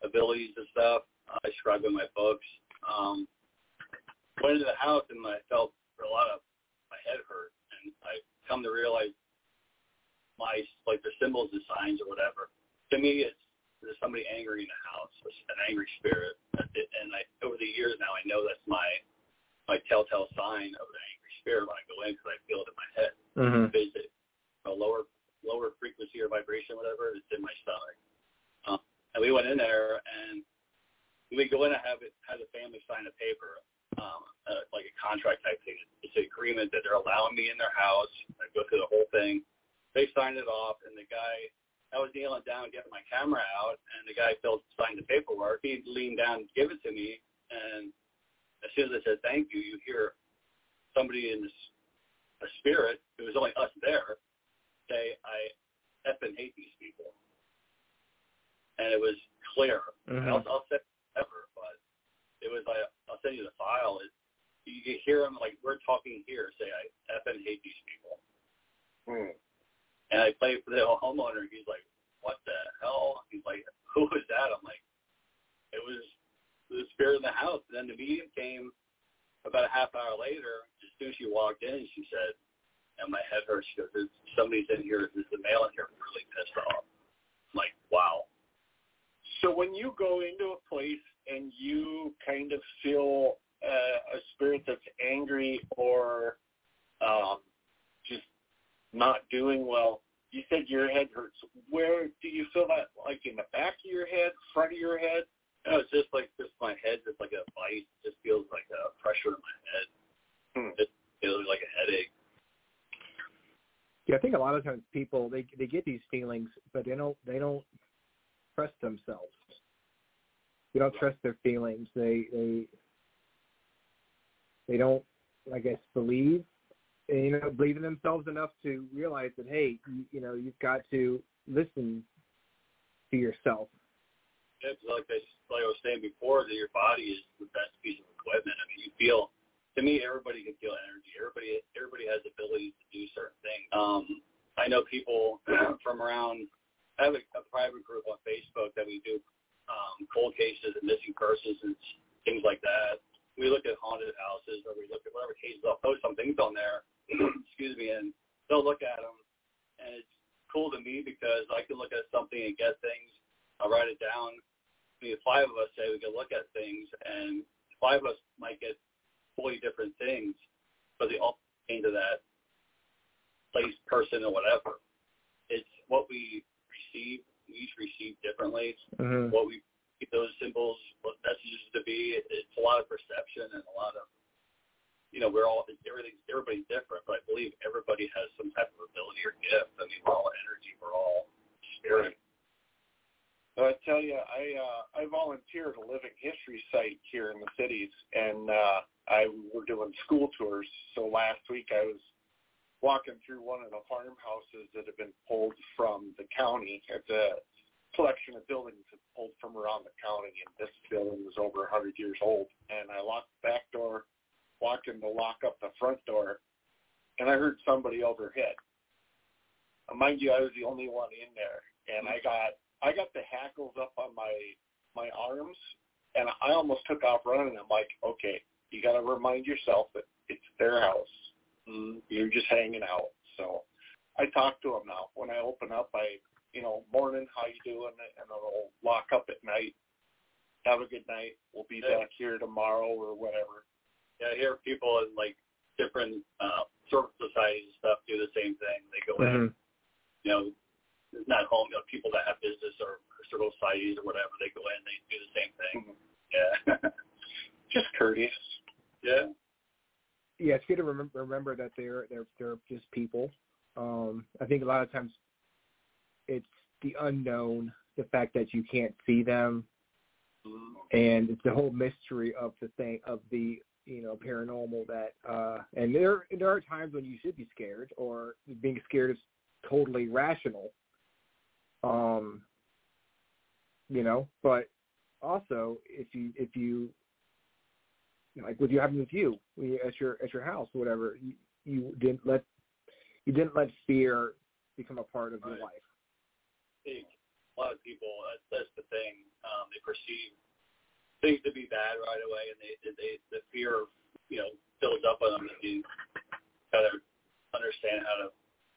abilities and stuff. Uh, I describe in my books. Um, went into the house, and I felt for a lot of my head hurt, and I come to realize my, like, the symbols and signs or whatever. To me, it's there's somebody angry in the house, an angry spirit, and I, over the years now, I know that's my my telltale sign of an angry spirit when I go in, because I feel it in my head. Mm-hmm. It's a lower lower frequency or vibration, whatever, it's in my stomach. Um, and we went in there, and we go in and have it, have the family sign a paper, um, uh, like a contract type thing. It's an agreement that they're allowing me in their house. I go through the whole thing. They signed it off, and the guy I was kneeling down getting my camera out, and the guy filled signed the paperwork. He leaned down and gave it to me, and as soon as I said thank you, you hear somebody in this, a spirit, it was only us there, say, I effing hate these people. And it was clear. Mm-hmm. I'll, I'll say ever, but it was like, I'll send you the file. It, you can hear them, like, we're talking here, say, I effing hate these people. Hmm. And I played for the homeowner. He's like, what the hell? He's like, who was that? I'm like, it was the spirit in the house. And then the medium came about a half hour later. As soon as she walked in, she said, and my head hurts. She goes, somebody's in here. There's a male in here. I'm really pissed off. I'm like, wow. So when you go into a place and you kind of feel uh, a spirit that's angry or um, just not doing well, you said your head hurts. Where do you feel that? Like in the back of your head, front of your head? No, it's just like just my head, just like a vice. It just feels like a pressure in my head. Hmm. It feels like a headache. Yeah, I think a lot of times people, they they get these feelings, but they don't they don't trust themselves. They don't trust their feelings. They they they don't, I guess, believe. You know, believe in themselves enough to realize that, hey, you, you know, you've got to listen to yourself. Yeah, like I, like I was saying before, that your body is the best piece of equipment. I mean, you feel. To me, everybody can feel energy. Everybody, everybody has the ability to do certain things. Um, I know people from around. I have a, a private group on Facebook that we do um, cold cases and missing persons and things like that. We look at haunted houses, or we look at whatever cases. I'll post some things on there. Excuse me, and they'll look at them, and it's cool to me because I can look at something and get things. I'll write it down. I mean, five of us say we can look at things, and five of us might get forty different things, but they all came to that place, person, or whatever. It's what we receive. We each receive differently. Mm-hmm. What we keep those symbols, what messages to be. It, it's a lot of perception and a lot of. You know, we're all, everything's, everybody's different, but I believe everybody has some type of ability or gift. I mean, we're all energy, we're all spirit. Well, I tell you, I uh, I volunteer at a living history site here in the cities, and uh, I we're doing school tours. So last week I was walking through one of the farmhouses that have been pulled from the county. It's a collection of buildings that's pulled from around the county, and this building was over one hundred years old. And I locked the back door, walking to lock up the front door, and I heard somebody overhead. Mind you, I was the only one in there, and I got I got the hackles up on my my arms, and I almost took off running. I'm like, okay, you got to remind yourself that it's their house. You're just hanging out. So I talk to them now. When I open up, I, you know, morning, how you doing? And I'll lock up at night. Have a good night. We'll be yeah. back here tomorrow or whatever. Yeah, I hear people in, like, different uh, service societies and stuff do the same thing. They go mm-hmm. in, you know, it's not home, you know, people that have business or service societies or whatever, they go in, they do the same thing. Mm-hmm. Yeah. Just courteous. Yeah. Yeah, it's good to remember, remember that they're, they're, they're just people. Um, I think a lot of times it's the unknown, the fact that you can't see them, mm-hmm. and it's the whole mystery of the thing, of the, you know, paranormal that, uh, and there there are times when you should be scared, or being scared is totally rational, um, you know, but also if you, if you, like what you have with you at your, at your house or whatever, you, you didn't let, you didn't let fear become a part of your right. life. I think a lot of people, that's, that's the thing, um, they perceive things to be bad right away, and they, they the fear, you know, builds up on them. You got to understand how to,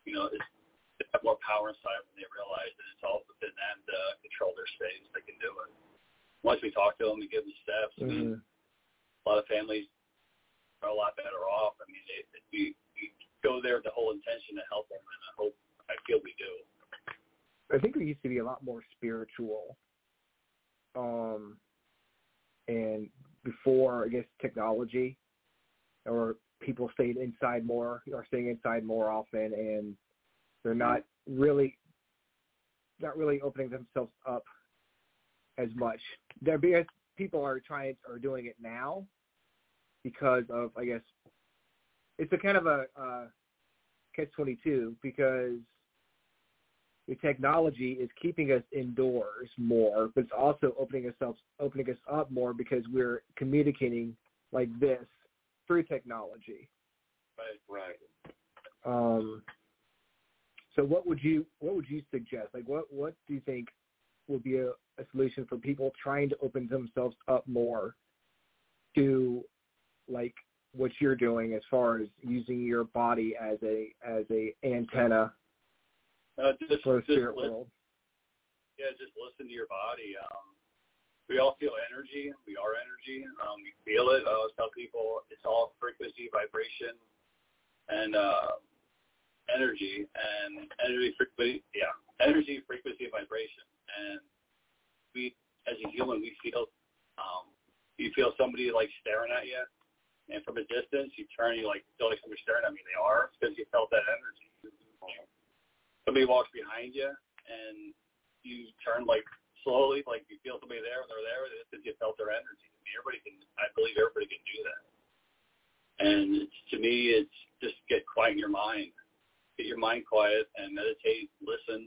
you know, it's, they have more power inside when they realize that it's all within them to control their space. They can do it. Once we talk to them and give them steps, mm-hmm. I mean, a lot of families are a lot better off. I mean, they, they, we, we go there with the whole intention to help them, and I hope, I feel we do. I think we used to be a lot more spiritual. Um. And before, I guess, technology, or people stayed inside more, or staying inside more often, and they're not really not really opening themselves up as much. Their biggest people are trying are doing it now because of, I guess, it's a kind of a uh, catch twenty-two because the technology is keeping us indoors more, but it's also opening ourselves opening us up more because we're communicating like this through technology. Right. Right. Um. So what would you what would you suggest? Like what, what do you think would be a, a solution for people trying to open themselves up more to like what you're doing as far as using your body as a as a antenna uh, just, for the spirit listen, world? Yeah, just listen to your body. Um, we all feel energy. We are energy. Um, we feel it. I always tell people it's all frequency, vibration, and uh, energy and energy frequency yeah energy frequency and vibration, and we as a human we feel um you feel somebody like staring at you, and from a distance you turn, you like feel like somebody's staring at me. They are, because you felt that energy. Somebody walks behind you and you turn like slowly, like you feel somebody there, they're there, it's because you felt their energy. I mean, everybody can I believe everybody can do that. And it's, to me it's just get quiet in your mind. Get your mind quiet and meditate, listen,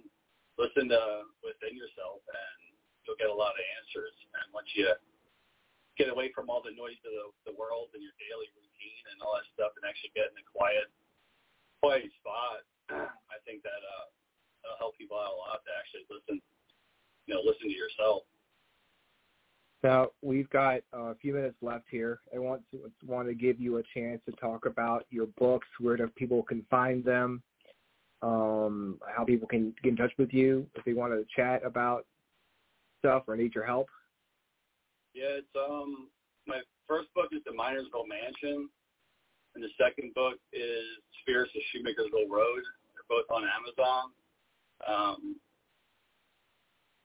listen to within yourself, and you'll get a lot of answers. And once you get away from all the noise of the, the world and your daily routine and all that stuff, and actually get in a quiet, quiet spot, I think that uh, that'll help people out a lot to actually listen, you know, listen to yourself. Now, we've got a few minutes left here. I want to, want to give you a chance to talk about your books, where do people can find them, um, how people can get in touch with you if they want to chat about stuff or need your help. Yeah, it's um my first book is The Minersville Mansion, and the second book is Spirits of Shoemakersville Road. They're both on Amazon. Um,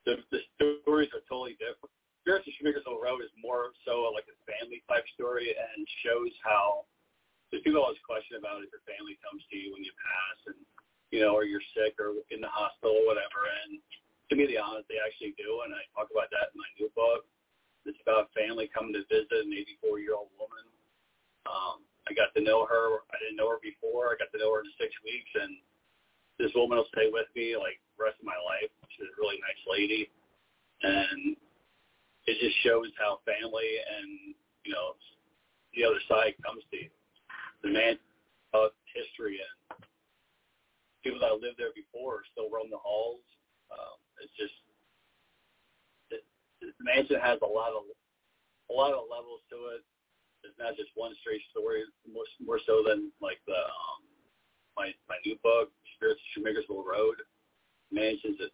the, the stories are totally different. Spirits of Shoemakersville Road is more so like a family-type story and shows how the people always question about if your family comes to you when you pass and, you know, or you're sick or in the hospital or whatever. And to be honest, they actually do, and I talk about that in my new book. It's about family coming to visit an eighty-four-year-old woman. Um, I got to know her. I didn't know her before. I got to know her in six weeks, and this woman will stay with me, like, the rest of my life. She's a really nice lady. And it just shows how family and, you know, the other side comes to you. The man of history and people that lived there before still roam the halls. Um, it's just, it, the mansion has a lot of a lot of levels to it. It's not just one straight story, more, more so than like the um, my my new book, Spirits of Shoemakersville Road. Mansions, it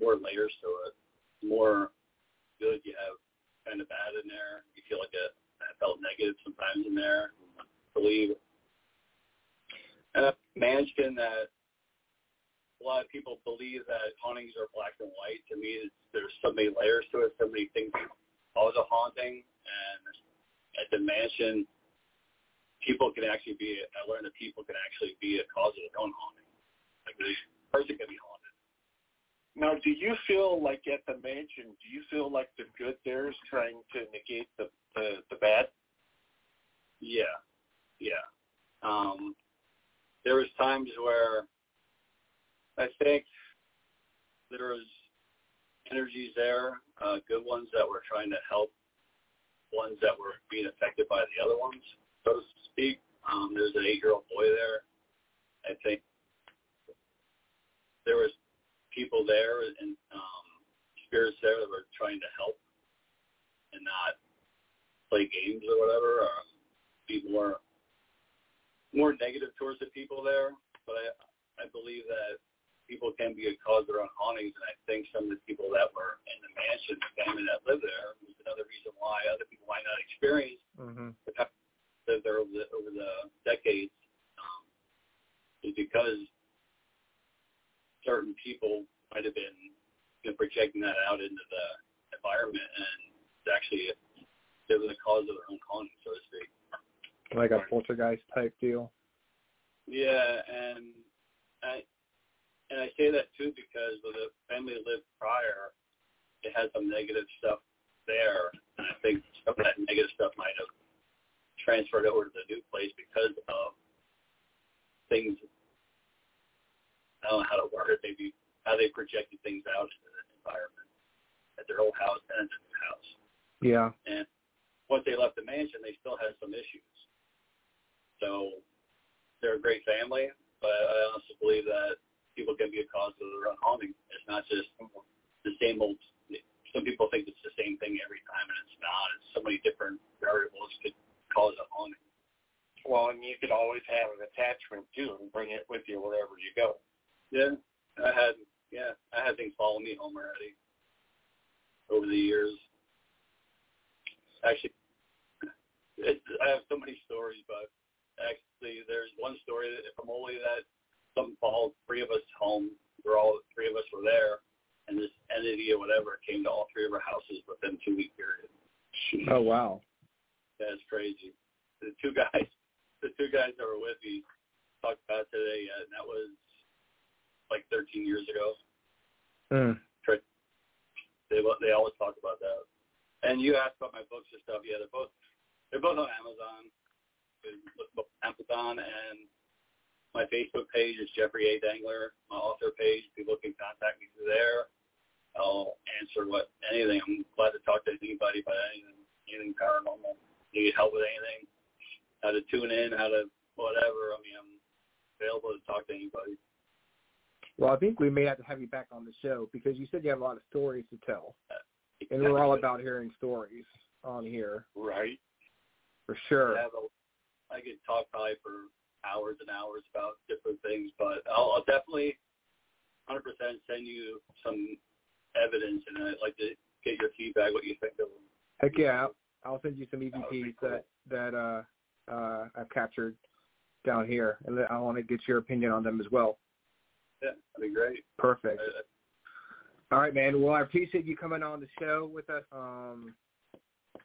more layers to it, more. Good, you have kind of bad in there. You feel like a, I felt negative sometimes in there. I believe and a mansion that a lot of people believe that hauntings are black and white. To me, it's, there's so many layers to it. So many things cause a haunting, and at the mansion, people can actually be. I learned that people can actually be a cause of their own haunting. Like the person can be haunted. Now, do you feel like at the mansion, do you feel like the good there is trying to negate the, the, the bad? Yeah, yeah. Um, there was times where I think there was energies there, uh, good ones that were trying to help ones that were being affected by the other ones, so to speak. Um, there was an eight-year-old boy there. I think there was people there and um, spirits there that were trying to help and not play games or whatever, or be more more negative towards the people there. But I I believe that people can be a cause of their own hauntings, and I think some of the people that were in the mansion, the family that lived there, was another reason why other people might not experience mm-hmm. the fact that there over the, over the decades um, is because certain people might have been, you know, projecting that out into the environment, and it's actually it was a cause of their own haunting, so to speak. Like a poltergeist type deal. Yeah, and I And I say that too because of the family lived prior. It had some negative stuff there, and I think some of that negative stuff might have transferred over to the new place because of things. I don't know how to word it. Maybe how they projected things out into the environment at their old house and at the new house. Yeah. And once they left the mansion, they still had some issues. So they're a great family, but I honestly believe that people can be a cause of their own haunting. It's not just the same old. Some people think it's the same thing every time, and it's not. It's so many different variables could cause a haunting. Well, and you could always have an attachment too, and bring it with you wherever you go. Yeah, I had yeah, I had things follow me home already over the years. Actually, it's, I have so many stories, but actually, there's one story from Oli that something followed three of us home. We're all three of us were there, and this entity or whatever came to all three of our houses within two week period. Oh wow, that's crazy. The two guys, the two guys that were with me talked about today, and that was like thirteen years ago. Mm. They they always talk about that. And you asked about my books and stuff. Yeah, they're both they're both on Amazon. Amazon and my Facebook page is Jeffrey A. Dengler. My author page, people can contact me through there. I'll answer what anything. I'm glad to talk to anybody about anything, anything paranormal. Need help with anything? How to tune in? How to whatever? I mean, I'm available to talk to anybody. Well, I think we may have to have you back on the show because you said you have a lot of stories to tell, and we're all about hearing stories on here, right? For sure. Yeah, I could talk probably for hours and hours about different things, but I'll, I'll definitely one hundred percent send you some evidence, and I'd like to get your feedback, what you think of them. Heck yeah, I'll, I'll send you some E V Ps that, cool. that uh, uh, I've captured down here, and I want to get your opinion on them as well. Yeah, that'd be great. Perfect. Uh, All right, man. Well, I appreciate you coming on the show with us. Um,